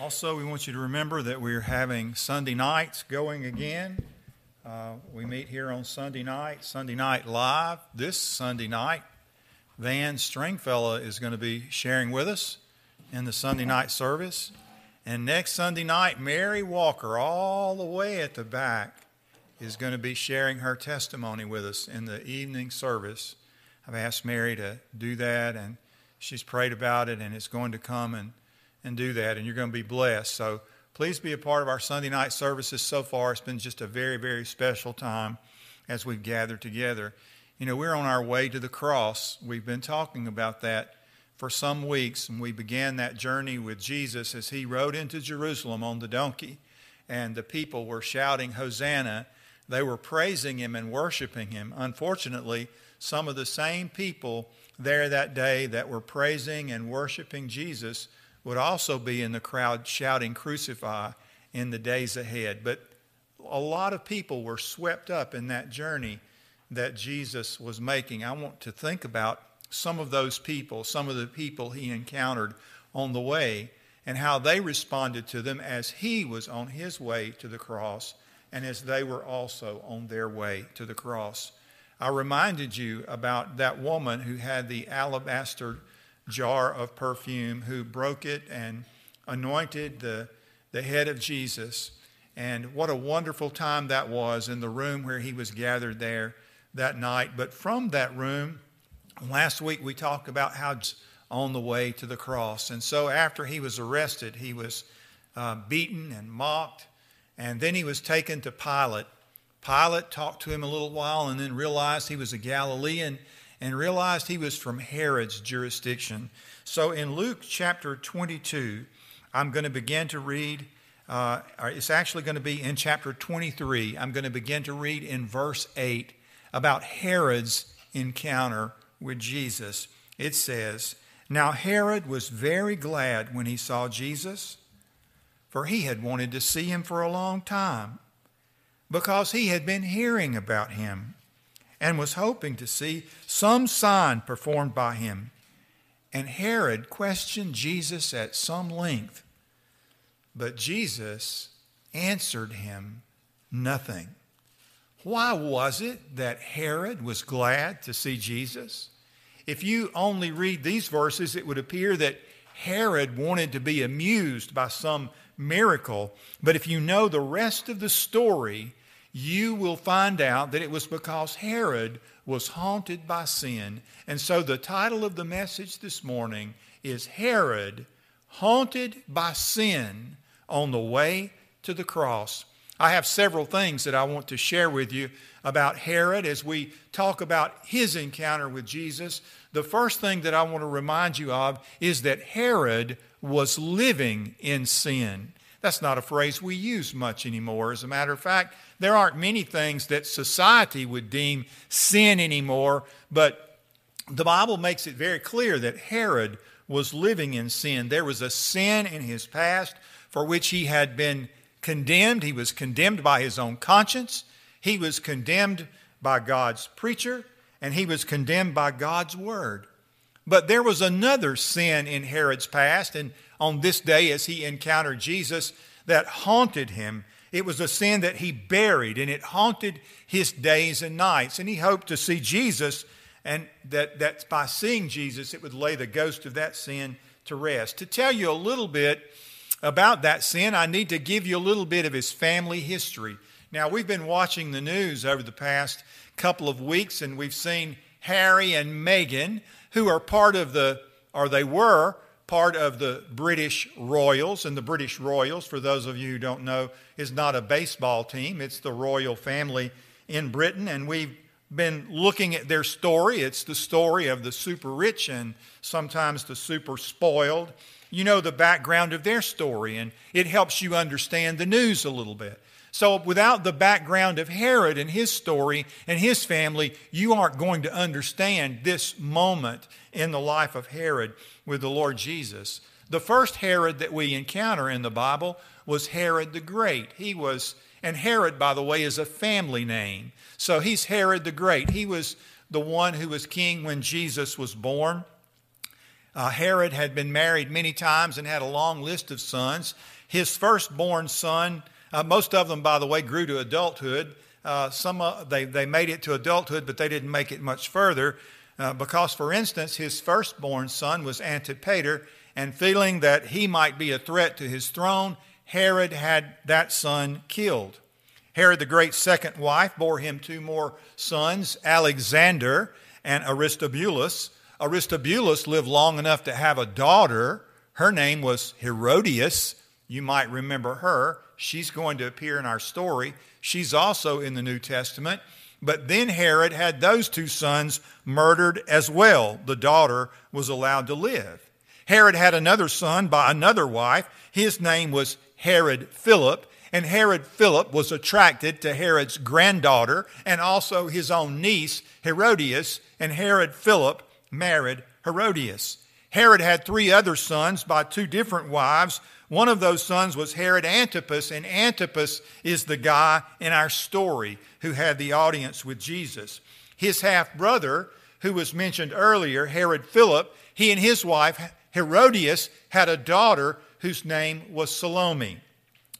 Also, we want you to remember that we're having Sunday nights going again. We meet here on Sunday night live. This Sunday night, Van Stringfellow is going to be sharing with us in the Sunday night service. And next Sunday night, Mary Walker, all the way at the back, is going to be sharing her testimony with us in the evening service. I've asked Mary to do that, and she's prayed about it, and it's going to come and do that, and you're going to be blessed. So please be a part of our Sunday night services. So far, it's been just a very, very special time as we've gathered together. You know, we're on our way to the cross. We've been talking about that for some weeks, and we began that journey with Jesus as he rode into Jerusalem on the donkey, and the people were shouting, Hosanna. They were praising him and worshiping him. Unfortunately, some of the same people there that day that were praising and worshiping Jesus would also be in the crowd shouting, Crucify, in the days ahead. But a lot of people were swept up in that journey that Jesus was making. I want to think about some of those people, some of the people he encountered on the way, and how they responded to them as he was on his way to the cross and as they were also on their way to the cross. I reminded you about that woman who had the alabaster jar of perfume, who broke it and anointed the head of Jesus. And what a wonderful time that was in the room where he was gathered there that night. But from that room, last week we talked about how on the way to the cross. And so after he was arrested, he was beaten and mocked. And then he was taken to Pilate. Pilate talked to him a little while and then realized he was a Galilean and realized he was from Herod's jurisdiction. So in Luke chapter 22, I'm going to begin to read, it's actually going to be in chapter 23. I'm going to begin to read in verse 8 about Herod's encounter with Jesus. It says, Now Herod was very glad when he saw Jesus, for he had wanted to see him for a long time, because he had been hearing about him and was hoping to see some sign performed by him. And Herod questioned Jesus at some length, but Jesus answered him nothing. Why was it that Herod was glad to see Jesus? If you only read these verses, it would appear that Herod wanted to be amused by some miracle. But if you know the rest of the story, you will find out that it was because Herod was haunted by sin. And so the title of the message this morning is Herod, Haunted by Sin on the Way to the Cross. I have several things that I want to share with you about Herod as we talk about his encounter with Jesus. The first thing that I want to remind you of is that Herod was living in sin. That's not a phrase we use much anymore. As a matter of fact, there aren't many things that society would deem sin anymore, but the Bible makes it very clear that Herod was living in sin. There was a sin in his past for which he had been condemned. He was condemned by his own conscience. He was condemned by God's preacher, and he was condemned by God's word. But there was another sin in Herod's past, and on this day as he encountered Jesus, that haunted him. It was a sin that he buried, and it haunted his days and nights. And he hoped to see Jesus, and that by seeing Jesus, it would lay the ghost of that sin to rest. To tell you a little bit about that sin, I need to give you a little bit of his family history. Now, we've been watching the news over the past couple of weeks, and we've seen Harry and Meghan, who are part of the British Royals. And the British Royals, for those of you who don't know, is not a baseball team. It's the royal family in Britain. And we've been looking at their story. It's the story of the super rich and sometimes the super spoiled. You know the background of their story, and it helps you understand the news a little bit. So without the background of Herod and his story and his family, you aren't going to understand this moment in the life of Herod with the Lord Jesus. The first Herod that we encounter in the Bible was Herod the Great. And Herod, by the way, is a family name. So he's Herod the Great. He was the one who was king when Jesus was born. Herod had been married many times and had a long list of sons. His firstborn son, most of them, by the way, grew to adulthood. Some they made it to adulthood, but they didn't make it much further because, for instance, his firstborn son was Antipater, and feeling that he might be a threat to his throne, Herod had that son killed. Herod the Great's second wife bore him two more sons, Alexander and Aristobulus. Aristobulus lived long enough to have a daughter. Her name was Herodias. You might remember her. She's going to appear in our story. She's also in the New Testament. But then Herod had those two sons murdered as well. The daughter was allowed to live. Herod had another son by another wife. His name was Herod Philip. And Herod Philip was attracted to Herod's granddaughter and also his own niece, Herodias, and Herod Philip married Herodias. Herod had three other sons by two different wives. One of those sons was Herod Antipas, and Antipas is the guy in our story who had the audience with Jesus. His half-brother, who was mentioned earlier, Herod Philip, he and his wife, Herodias, had a daughter whose name was Salome.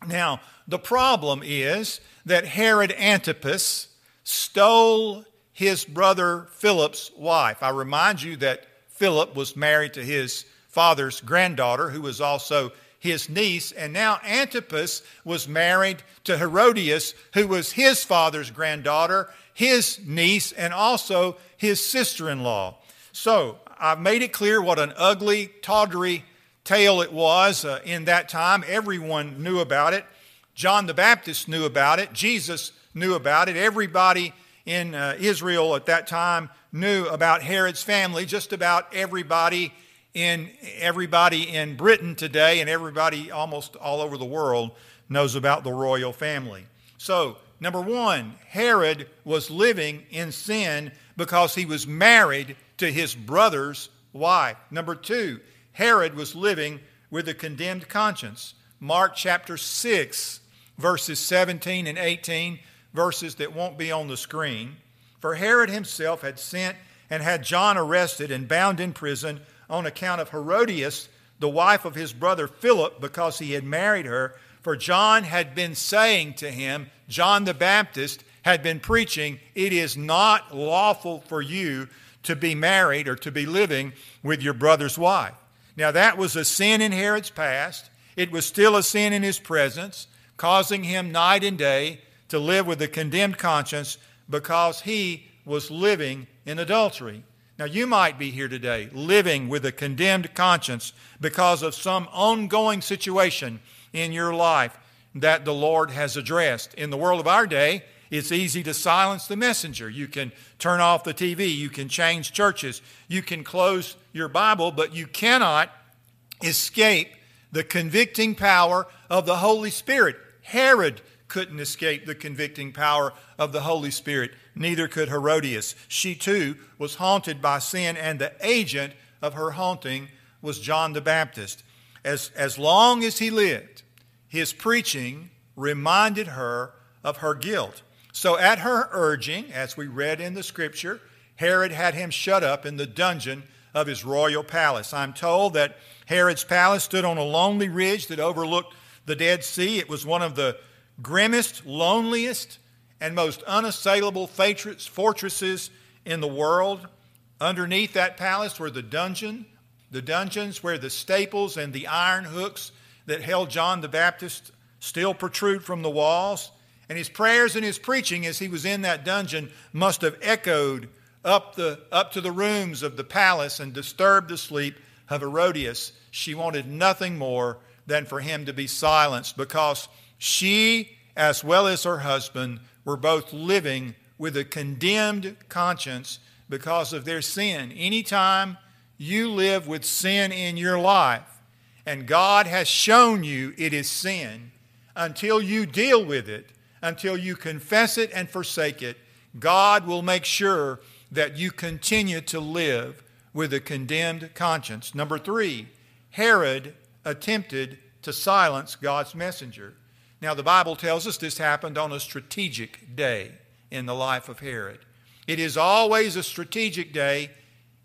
Now, the problem is that Herod Antipas stole his brother Philip's wife. I remind you that Philip was married to his father's granddaughter, who was also his niece, and now Antipas was married to Herodias, who was his father's granddaughter, his niece, and also his sister-in-law. So, I've made it clear what an ugly, tawdry tale it was in that time. Everyone knew about it. John the Baptist knew about it. Jesus knew about it. Everybody in Israel at that time knew about Herod's family. Just about everybody in Britain today and everybody almost all over the world knows about the royal family. So, number one, Herod was living in sin because he was married to his brother's wife. Number two, Herod was living with a condemned conscience. Mark chapter 6, verses 17 and 18, verses that won't be on the screen. For Herod himself had sent and had John arrested and bound in prison on account of Herodias, the wife of his brother Philip, because he had married her. For John had been saying to him, John the Baptist had been preaching, "It is not lawful for you to be married or to be living with your brother's wife." Now, that was a sin in Herod's past. It was still a sin in his presence, causing him night and day to live with a condemned conscience because he was living in adultery. Now, you might be here today living with a condemned conscience because of some ongoing situation in your life that the Lord has addressed. In the world of our day, it's easy to silence the messenger. You can turn off the TV. You can change churches. You can close your Bible, but you cannot escape the convicting power of the Holy Spirit. Herod couldn't escape the convicting power of the Holy Spirit. Neither could Herodias. She too was haunted by sin, and the agent of her haunting was John the Baptist. As long as he lived, his preaching reminded her of her guilt. So at her urging, as we read in the scripture, Herod had him shut up in the dungeon of his royal palace. I'm told that Herod's palace stood on a lonely ridge that overlooked the Dead Sea. It was one of the grimmest, loneliest, and most unassailable fortresses in the world. Underneath that palace were the dungeons where the staples and the iron hooks that held John the Baptist still protrude from the walls. And his prayers and his preaching as he was in that dungeon must have echoed up to the rooms of the palace and disturbed the sleep of Herodias. She wanted nothing more than for him to be silenced because she, as well as her husband, were both living with a condemned conscience because of their sin. Anytime you live with sin in your life and God has shown you it is sin, until you deal with it, until you confess it and forsake it, God will make sure that you continue to live with a condemned conscience. Number three, Herod attempted to silence God's messenger. Now, the Bible tells us this happened on a strategic day in the life of Herod. It is always a strategic day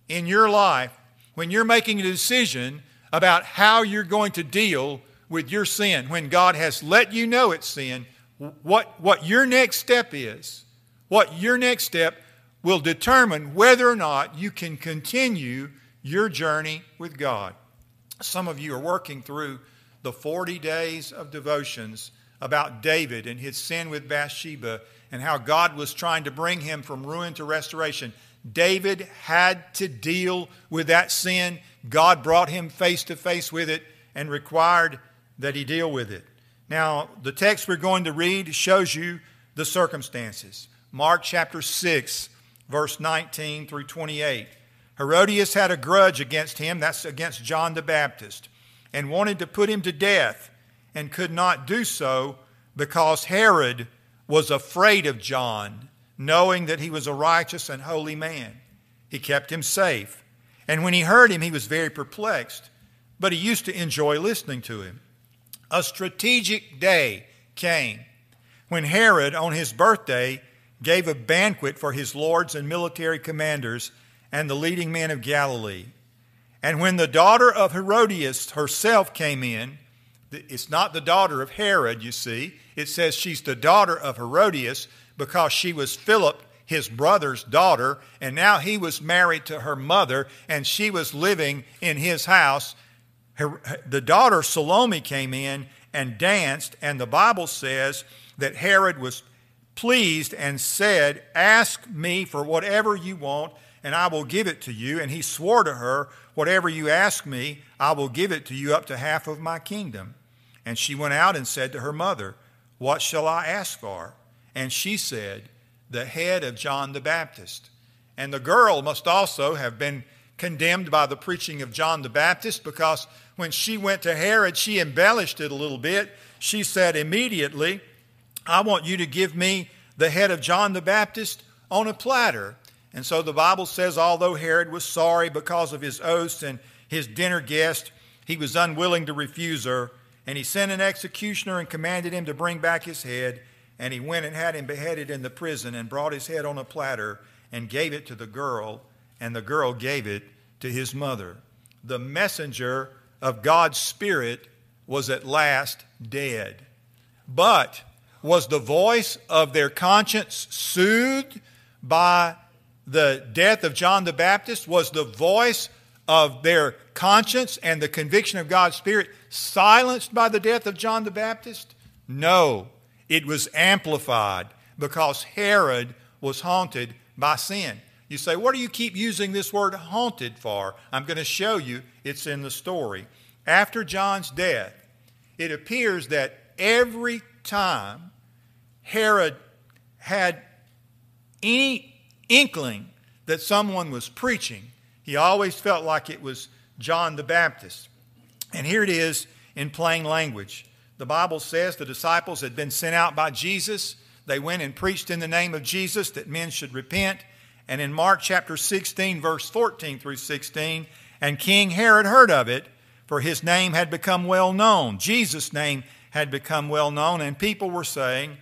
in your life when you're making a decision about how you're going to deal with your sin, when God has let you know it's sin, what your next step is, what your next step will determine whether or not you can continue your journey with God. Some of you are working through the 40 days of devotions about David and his sin with Bathsheba and how God was trying to bring him from ruin to restoration. David had to deal with that sin. God brought him face to face with it and required that he deal with it. Now, the text we're going to read shows you the circumstances. Mark chapter 6, verse 19 through 28. Herodias had a grudge against him, that's against John the Baptist, and wanted to put him to death and could not do so because Herod was afraid of John, knowing that he was a righteous and holy man. He kept him safe. And when he heard him, he was very perplexed, but he used to enjoy listening to him. A strategic day came when Herod, on his birthday, gave a banquet for his lords and military commanders and the leading men of Galilee. And when the daughter of Herodias herself came in, it's not the daughter of Herod, you see. It says she's the daughter of Herodias because she was Philip, his brother's daughter, and now he was married to her mother, and she was living in his house. The daughter Salome came in and danced, and the Bible says that Herod was pleased and said, "Ask me for whatever you want, and I will give it to you." And he swore to her, "Whatever you ask me, I will give it to you, up to half of my kingdom." And she went out and said to her mother, "What shall I ask for?" And she said, "The head of John the Baptist." And the girl must also have been condemned by the preaching of John the Baptist, because when she went to Herod, she embellished it a little bit. She said immediately, "I want you to give me the head of John the Baptist on a platter." And so the Bible says, although Herod was sorry because of his oaths and his dinner guest, he was unwilling to refuse her. And he sent an executioner and commanded him to bring back his head. And he went and had him beheaded in the prison and brought his head on a platter and gave it to the girl, and the girl gave it to his mother. The messenger of God's Spirit was at last dead. But was the voice of their conscience soothed by the death of John the Baptist? Was the voice of their conscience and the conviction of God's Spirit silenced by the death of John the Baptist? No. It was amplified because Herod was haunted by sin. You say, what do you keep using this word haunted for? I'm going to show you it's in the story. After John's death, it appears that every time Herod had any inkling that someone was preaching, he always felt like it was John the Baptist. And here it is in plain language. The Bible says the disciples had been sent out by Jesus. They went and preached in the name of Jesus that men should repent. And in Mark chapter 16, verse 14 through 16, and King Herod heard of it, for his name had become well known. Jesus' name had become well known, and people were saying,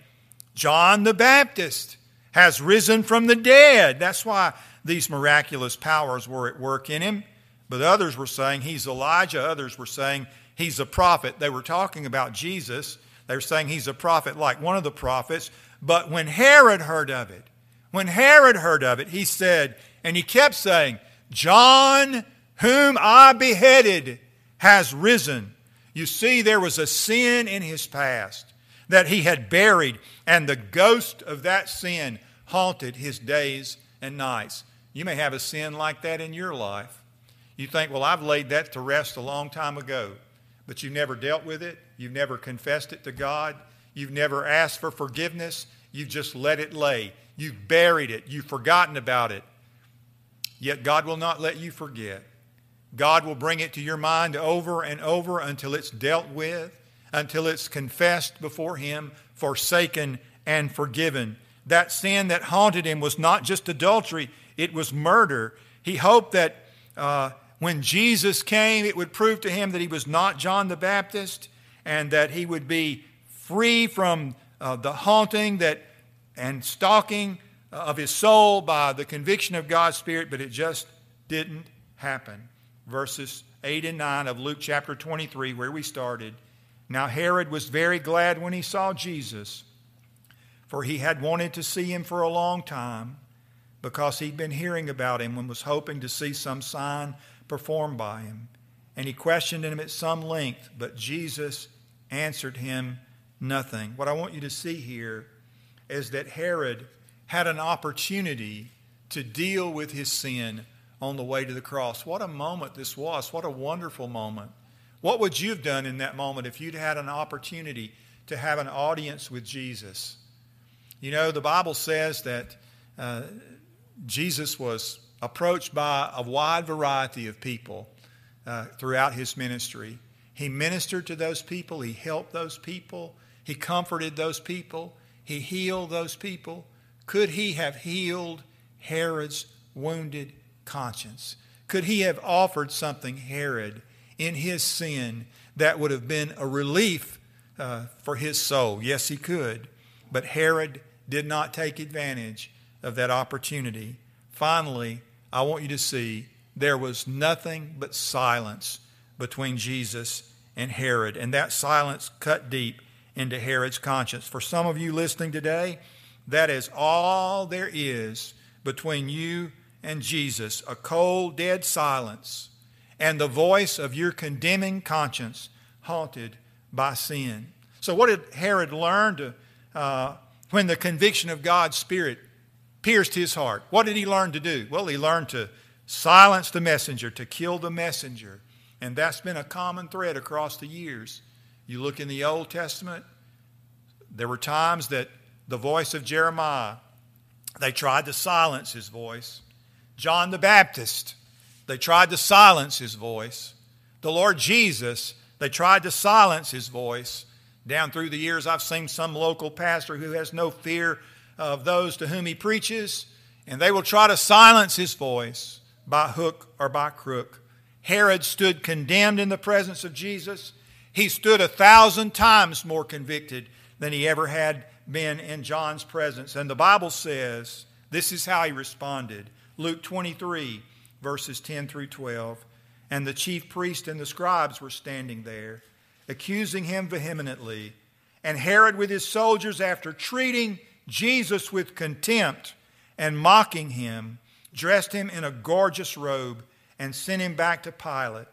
"John the Baptist has risen from the dead." That's why these miraculous powers were at work in him. But others were saying, "He's Elijah." Others were saying, "He's a prophet." They were talking about Jesus. They were saying he's a prophet like one of the prophets. But when Herod heard of it, he said, and he kept saying, "John, whom I beheaded, has risen." You see, there was a sin in his past that he had buried, and the ghost of that sin haunted his days and nights. You may have a sin like that in your life. You think, well, I've laid that to rest a long time ago. But you've never dealt with it. You've never confessed it to God. You've never asked for forgiveness. You've just let it lay. You've buried it. You've forgotten about it. Yet God will not let you forget. God will bring it to your mind over and over until it's dealt with, until it's confessed before him, forsaken and forgiven. That sin that haunted him was not just adultery. It was murder. He hoped that when Jesus came, it would prove to him that he was not John the Baptist and that he would be free from the haunting and stalking of his soul by the conviction of God's Spirit, but it just didn't happen. verses 8 and 9 of Luke chapter 23, where we started. Now Herod was very glad when he saw Jesus, for he had wanted to see him for a long time, because he'd been hearing about him and was hoping to see some sign performed by him. And he questioned him at some length, but Jesus answered him nothing. What I want you to see here is that Herod had an opportunity to deal with his sin on the way to the cross. What a moment this was. What a wonderful moment. What would you have done in that moment if you'd had an opportunity to have an audience with Jesus? You know, the Bible says that Jesus was approached by a wide variety of people throughout his ministry. He ministered to those people. He helped those people. He comforted those people. He healed those people. Could he have healed Herod's wounded conscience? Could he have offered something, Herod, in his sin that would have been a relief for his soul? Yes, he could. But Herod did not take advantage of that opportunity. Finally, I want you to see there was nothing but silence between Jesus and Herod. And that silence cut deep into Herod's conscience. For some of you listening today, that is all there is between you and Jesus, a cold, dead silence, and the voice of your condemning conscience haunted by sin. So what did Herod learn when the conviction of God's Spirit pierced his heart? What did he learn to do? Well, he learned to silence the messenger, to kill the messenger. And that's been a common thread across the years. You look in the Old Testament, there were times that the voice of Jeremiah, they tried to silence his voice. John the Baptist, they tried to silence his voice. The Lord Jesus, they tried to silence his voice. Down through the years, I've seen some local pastor who has no fear of those to whom he preaches, and they will try to silence his voice by hook or by crook. Herod stood condemned in the presence of Jesus. He stood 1,000 times more convicted than he ever had been in John's presence. And the Bible says this is how he responded. Luke 23, verses 10 through 12. And the chief priests and the scribes were standing there, accusing him vehemently. And Herod with his soldiers, after treating Jesus with contempt and mocking him, dressed him in a gorgeous robe and sent him back to Pilate.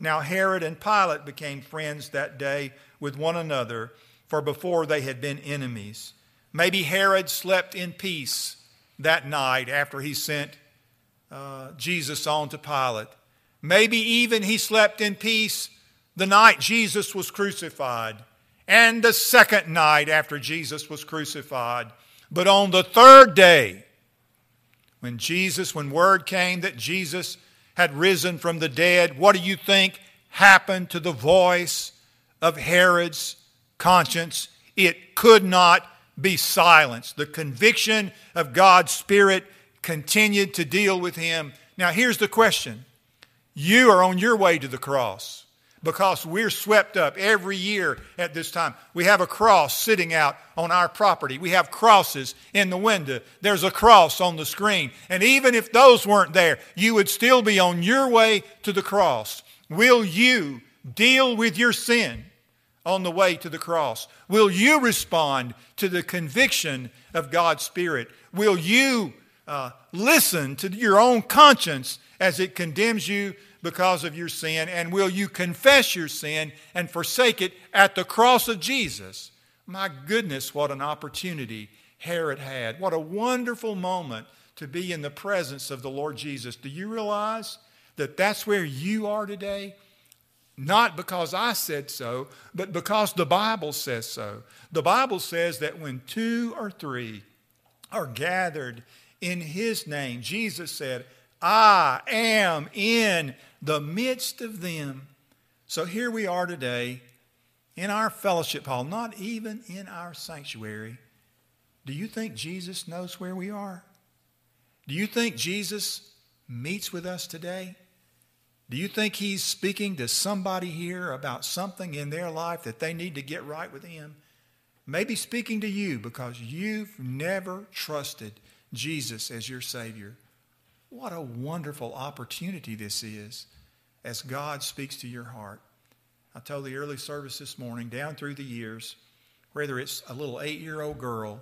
Now Herod and Pilate became friends that day with one another, for before they had been enemies. Maybe Herod slept in peace that night after he sent Jesus on to Pilate. Maybe even he slept in peace the night Jesus was crucified and the second night after Jesus was crucified. But on the third day, when word came that Jesus had risen from the dead, what do you think happened to the voice of Herod's conscience? It could not be silenced. The conviction of God's Spirit continued to deal with him. Now here's the question. You are on your way to the cross, because we're swept up every year at this time. We have a cross sitting out on our property. We have crosses in the window. There's a cross on the screen. And even if those weren't there, you would still be on your way to the cross. Will you deal with your sin on the way to the cross? Will you respond to the conviction of God's Spirit? Will you listen to your own conscience as it condemns you because of your sin? And will you confess your sin and forsake it at the cross of Jesus? My goodness, what an opportunity Herod had. What a wonderful moment to be in the presence of the Lord Jesus. Do you realize that that's where you are today? Not because I said so, but because the Bible says so. The Bible says that when two or three are gathered in his name, Jesus said, I am in the midst of them. So here we are today in our fellowship hall, not even in our sanctuary. Do you think Jesus knows where we are? Do you think Jesus meets with us today? Do you think he's speaking to somebody here about something in their life that they need to get right with him? Maybe speaking to you because you've never trusted Jesus as your Savior. What a wonderful opportunity this is. as God speaks to your heart. I told the early service this morning, down through the years, whether it's a little 8-year-old girl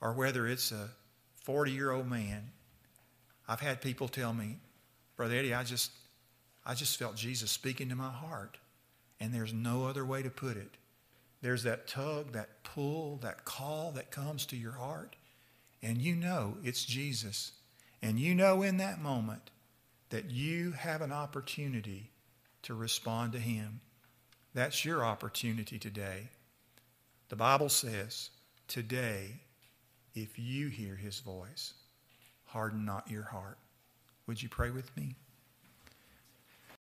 or whether it's a 40-year-old man, I've had people tell me, Brother Eddie, I just felt Jesus speaking to my heart, and there's no other way to put it. There's that tug, that pull, that call that comes to your heart, and you know it's Jesus. And you know in that moment that you have an opportunity to respond to him. That's your opportunity today. The Bible says, today, if you hear his voice, harden not your heart. Would you pray with me?